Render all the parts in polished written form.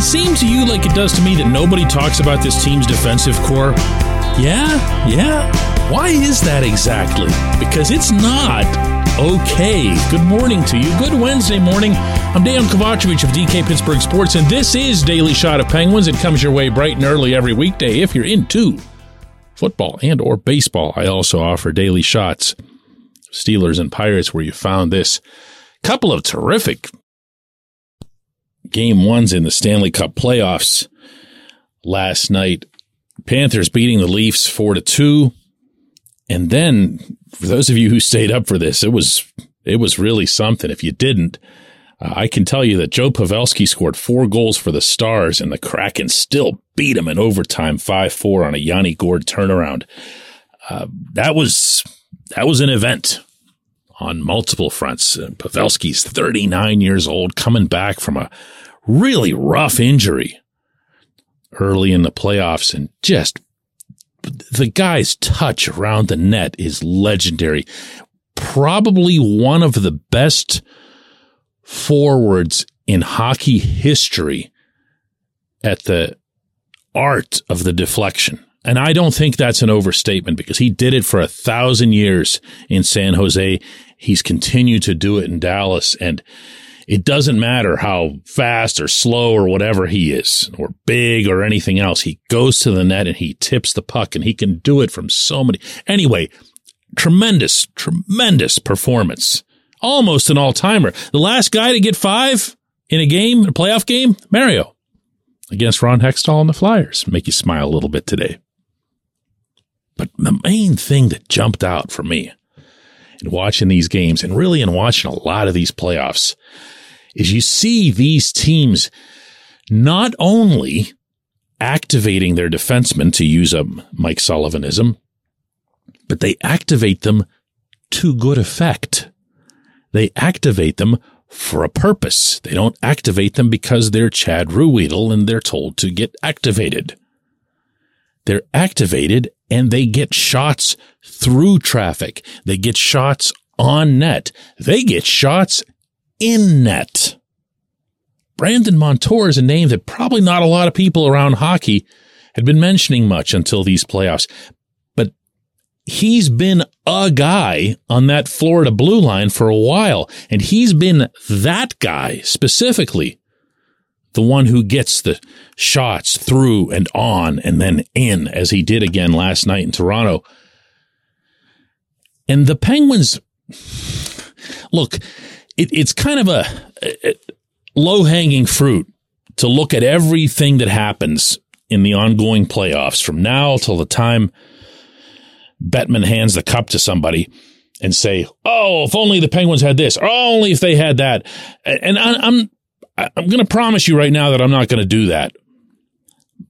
it seems to you like it does to me that nobody talks about this team's defensive core? Yeah. Why is that exactly? Because it's not okay. Good morning to you. Good Wednesday morning. I'm Dejan Kovacevic of DK Pittsburgh Sports, and this is Daily Shot of Penguins. It comes your way bright and early every weekday if you're into football and or baseball. I also offer daily shots, Steelers and Pirates, where you found this. Couple of terrific game ones in the Stanley Cup playoffs last night. Panthers beating the Leafs 4-2. And then, for those of you who stayed up for this, it was really something. If you didn't, I can tell you that Joe Pavelski scored 4 goals for the Stars, and the Kraken still beat him in overtime 5-4 on a Yanni Gord turnaround. That was an event on multiple fronts. Pavelski's 39 years old, coming back from a really rough injury early in the playoffs, and just the guy's touch around the net is legendary. Probably one of the best forwards in hockey history at the art of the deflection. And I don't think that's an overstatement, because he did it for 1,000 years in San Jose. He's continued to do it in Dallas. And it doesn't matter how fast or slow or whatever he is, or big or anything else. He goes to the net and he tips the puck, and he can do it from so many. Anyway, tremendous performance. Almost an all-timer. The last guy to get 5 in a playoff game, Mario, against Ron Hextall and the Flyers. Make you smile a little bit today. But the main thing that jumped out for me in watching these games, and really in watching a lot of these playoffs, is you see these teams not only activating their defensemen, to use a Mike Sullivanism, but they activate them to good effect. They activate them for a purpose. They don't activate them because they're Chad Ruhwedel and they're told to get activated. They're activated and they get shots through traffic. They get shots on net. They get shots in net. Brandon Montour is a name that probably not a lot of people around hockey had been mentioning much until these playoffs. He's been a guy on that Florida blue line for a while, and he's been that guy specifically, the one who gets the shots through and on and then in, as he did again last night in Toronto. And the Penguins, look, it's kind of a low-hanging fruit to look at everything that happens in the ongoing playoffs from now till the time Bettman hands the cup to somebody and say, oh, if only the Penguins had this, or only if they had that. And I'm going to promise you right now that I'm not going to do that.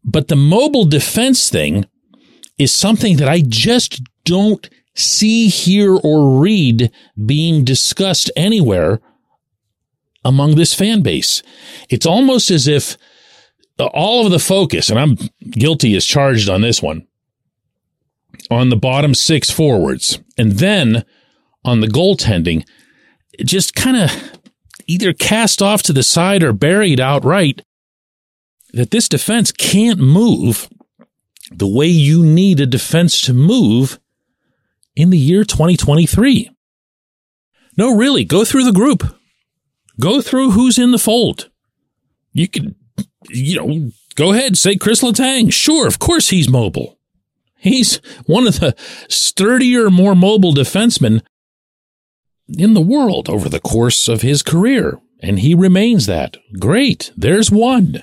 But the mobile defense thing is something that I just don't see, hear, or read being discussed anywhere among this fan base. It's almost as if all of the focus, and I'm guilty as charged on this one, on the bottom 6 forwards, and then on the goaltending, just kind of either cast off to the side or buried outright, that this defense can't move the way you need a defense to move in the year 2023. No, really, go through the group. Go through who's in the fold. You can, go ahead, say Chris Letang. Sure, of course he's mobile. He's one of the sturdier, more mobile defensemen in the world over the course of his career, and he remains that. Great. There's one.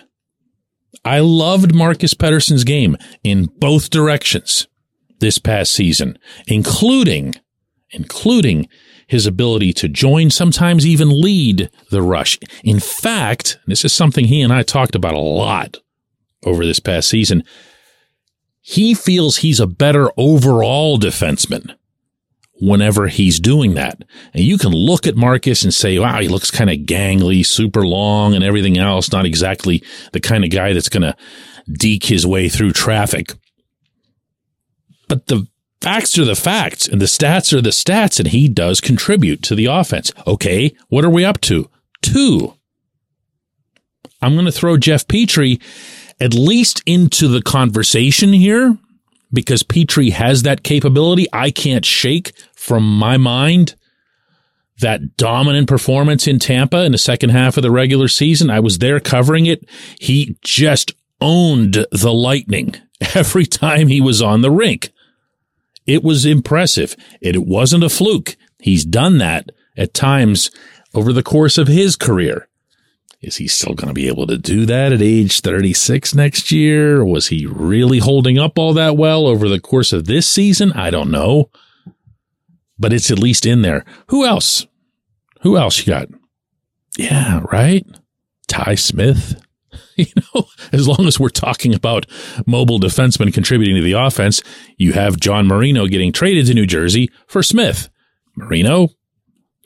I loved Marcus Pettersson's game in both directions this past season, including his ability to join, sometimes even lead the rush. In fact, this is something he and I talked about a lot over this past season, he feels he's a better overall defenseman whenever he's doing that. And you can look at Marcus and say, wow, he looks kind of gangly, super long and everything else. Not exactly the kind of guy that's going to deke his way through traffic. But the facts are the facts, and the stats are the stats, and he does contribute to the offense. Okay, what are we up to? 2. I'm going to throw Jeff Petry at least into the conversation here because Petry has that capability. I can't shake from my mind that dominant performance in Tampa in the second half of the regular season. I was there covering it. He just owned the Lightning every time he was on the rink. It was impressive. It wasn't a fluke. He's done that at times over the course of his career. Is he still going to be able to do that at age 36 next year? Was he really holding up all that well over the course of this season? I don't know. But it's at least in there. Who else? Who else you got? Yeah, right? Ty Smith. You know, as long as we're talking about mobile defensemen contributing to the offense, you have John Marino getting traded to New Jersey for Smith. Marino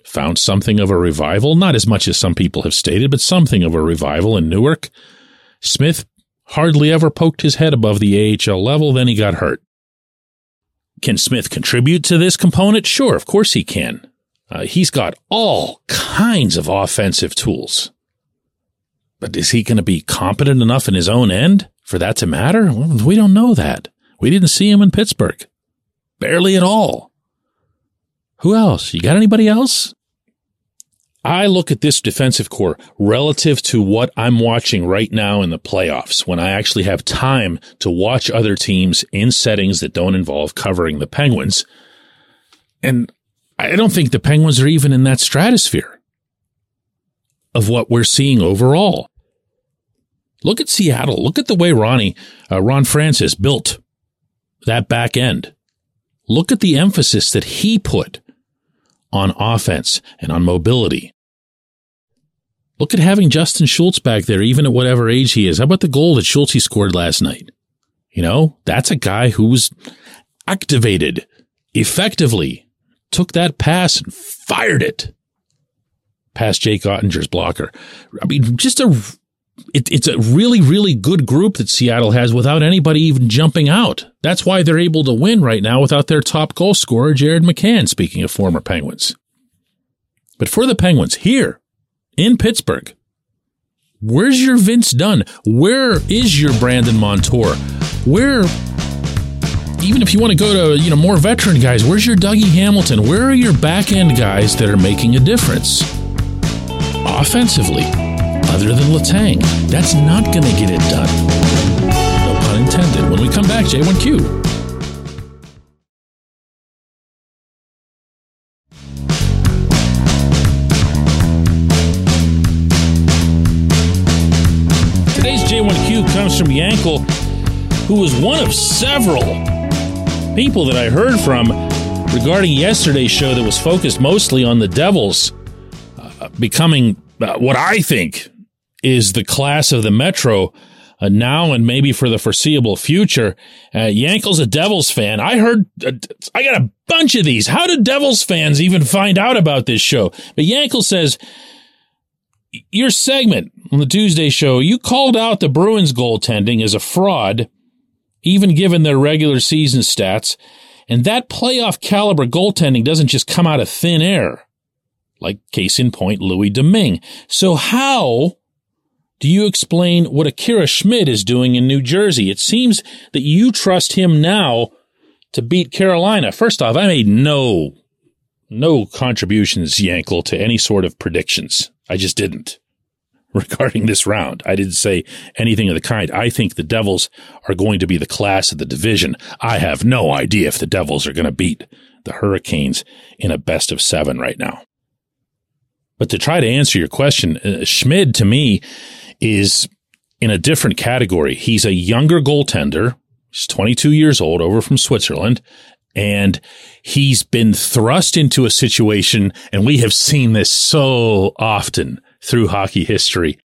found something of a revival, not as much as some people have stated, but something of a revival in Newark. Smith hardly ever poked his head above the AHL level, then he got hurt. Can Smith contribute to this component? Sure, of course he can. He's got all kinds of offensive tools. But is he going to be competent enough in his own end for that to matter? We don't know that. We didn't see him in Pittsburgh. Barely at all. Who else? You got anybody else? I look at this defensive core relative to what I'm watching right now in the playoffs when I actually have time to watch other teams in settings that don't involve covering the Penguins. And I don't think the Penguins are even in that stratosphere of what we're seeing overall. Look at Seattle. Look at the way Ron Francis built that back end. Look at the emphasis that he put on offense and on mobility. Look at having Justin Schultz back there, even at whatever age he is. How about the goal that Schultz scored last night? You know, that's a guy who was activated effectively, took that pass and fired it past Jake Ottinger's blocker. I mean, it's a really, really good group that Seattle has without anybody even jumping out. That's why they're able to win right now without their top goal scorer, Jared McCann, speaking of former Penguins. But for the Penguins here in Pittsburgh, where's your Vince Dunn? Where is your Brandon Montour? Where, even if you want to go to, more veteran guys, where's your Dougie Hamilton? Where are your back end guys that are making a difference offensively? Other than Letang, that's not going to get it done. No pun intended. When we come back, J1Q. Today's J1Q comes from Yankel, who was one of several people that I heard from regarding yesterday's show that was focused mostly on the Devils becoming what I think is the class of the Metro now and maybe for the foreseeable future. Yankel's a Devils fan. I heard, I got a bunch of these. How did Devils fans even find out about this show? But Yankel says, your segment on the Tuesday show, you called out the Bruins goaltending as a fraud, even given their regular season stats. And that playoff caliber goaltending doesn't just come out of thin air. Like case in point, Louis Domingue. So how do you explain what Akira Schmid is doing in New Jersey? It seems that you trust him now to beat Carolina. First off, I made no contributions, Yankel, to any sort of predictions. I just didn't regarding this round. I didn't say anything of the kind. I think the Devils are going to be the class of the division. I have no idea if the Devils are going to beat the Hurricanes in a best of 7 right now. But to try to answer your question, Schmid, to me, is in a different category. He's a younger goaltender. He's 22 years old, over from Switzerland. And he's been thrust into a situation, and we have seen this so often through hockey history.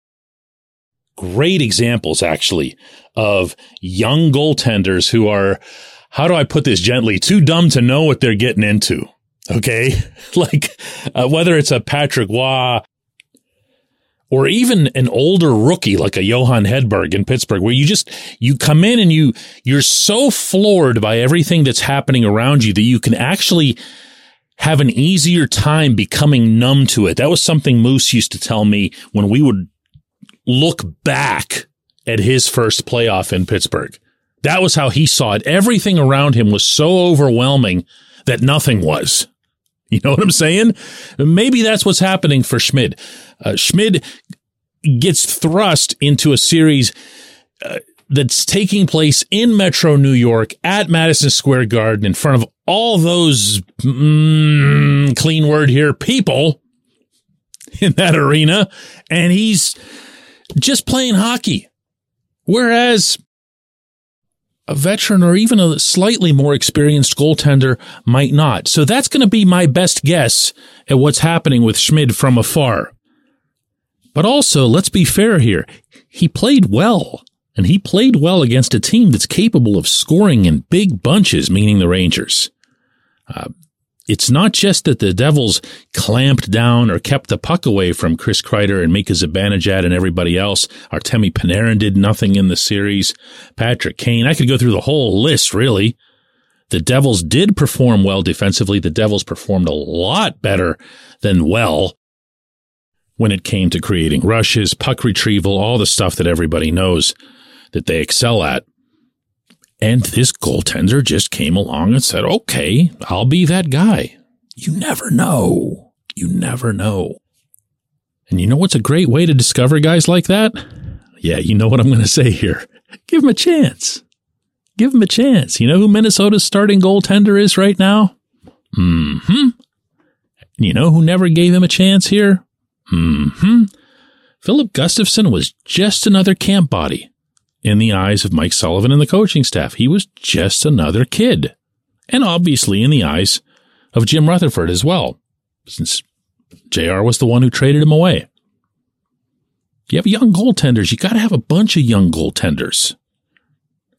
Great examples, actually, of young goaltenders who are, how do I put this gently, too dumb to know what they're getting into. Okay, like whether it's a Patrick Roy or even an older rookie like a Johan Hedberg in Pittsburgh, where you come in and you're so floored by everything that's happening around you that you can actually have an easier time becoming numb to it. That was something Moose used to tell me when we would look back at his first playoff in Pittsburgh. That was how he saw it. Everything around him was so overwhelming that nothing was. You know what I'm saying? Maybe that's what's happening for Schmid. Schmid gets thrust into a series that's taking place in Metro New York at Madison Square Garden in front of all those clean word here people in that arena, and he's just playing hockey. Whereas a veteran or even a slightly more experienced goaltender might not. So that's going to be my best guess at what's happening with Schmid from afar. But also, let's be fair here. He played well, and he played well against a team that's capable of scoring in big bunches, meaning the Rangers. It's not just that the Devils clamped down or kept the puck away from Chris Kreider and Mika Zibanejad and everybody else. Artemi Panarin did nothing in the series. Patrick Kane. I could go through the whole list, really. The Devils did perform well defensively. The Devils performed a lot better than well when it came to creating rushes, puck retrieval, all the stuff that everybody knows that they excel at. And this goaltender just came along and said, okay, I'll be that guy. You never know. You never know. And you know what's a great way to discover guys like that? Yeah, you know what I'm going to say here. Give him a chance. Give him a chance. You know who Minnesota's starting goaltender is right now? Mm-hmm. You know who never gave him a chance here? Mm-hmm. Filip Gustavsson was just another camp body in the eyes of Mike Sullivan and the coaching staff. He was just another kid. And obviously in the eyes of Jim Rutherford as well, since JR was the one who traded him away. You have young goaltenders. You got to have a bunch of young goaltenders.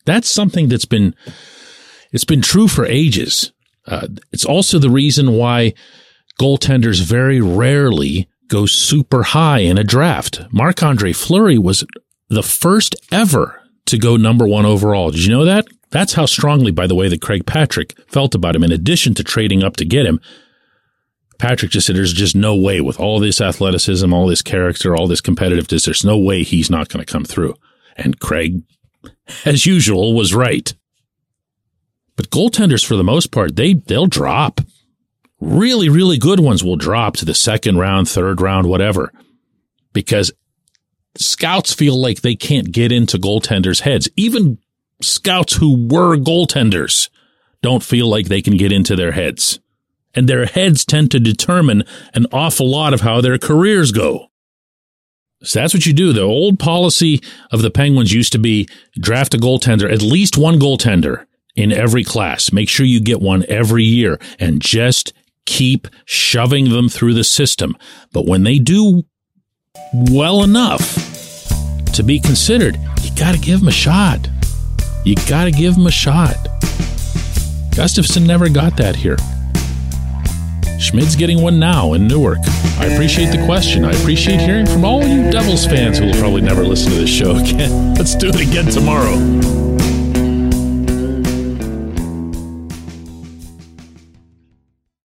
That's something that's been, it's been true for ages. It's also the reason why goaltenders very rarely go super high in a draft. Marc-Andre Fleury was the first ever to go number one overall. Did you know that? That's how strongly, by the way, that Craig Patrick felt about him. In addition to trading up to get him, Patrick just said, there's just no way with all this athleticism, all this character, all this competitiveness, there's no way he's not going to come through. And Craig, as usual, was right. But goaltenders, for the most part, they'll drop. Really, really good ones will drop to the second round, third round, whatever, because scouts feel like they can't get into goaltenders' heads. Even scouts who were goaltenders don't feel like they can get into their heads. And their heads tend to determine an awful lot of how their careers go. So that's what you do. The old policy of the Penguins used to be draft a goaltender, at least one goaltender in every class. Make sure you get one every year and just keep shoving them through the system. But when they do well enough to be considered, you got to give him a shot. You got to give him a shot. Gustavsson never got that here. Schmid's getting one now in Newark. I appreciate the question. I appreciate hearing from all you Devils fans who will probably never listen to this show again. Let's do it again tomorrow.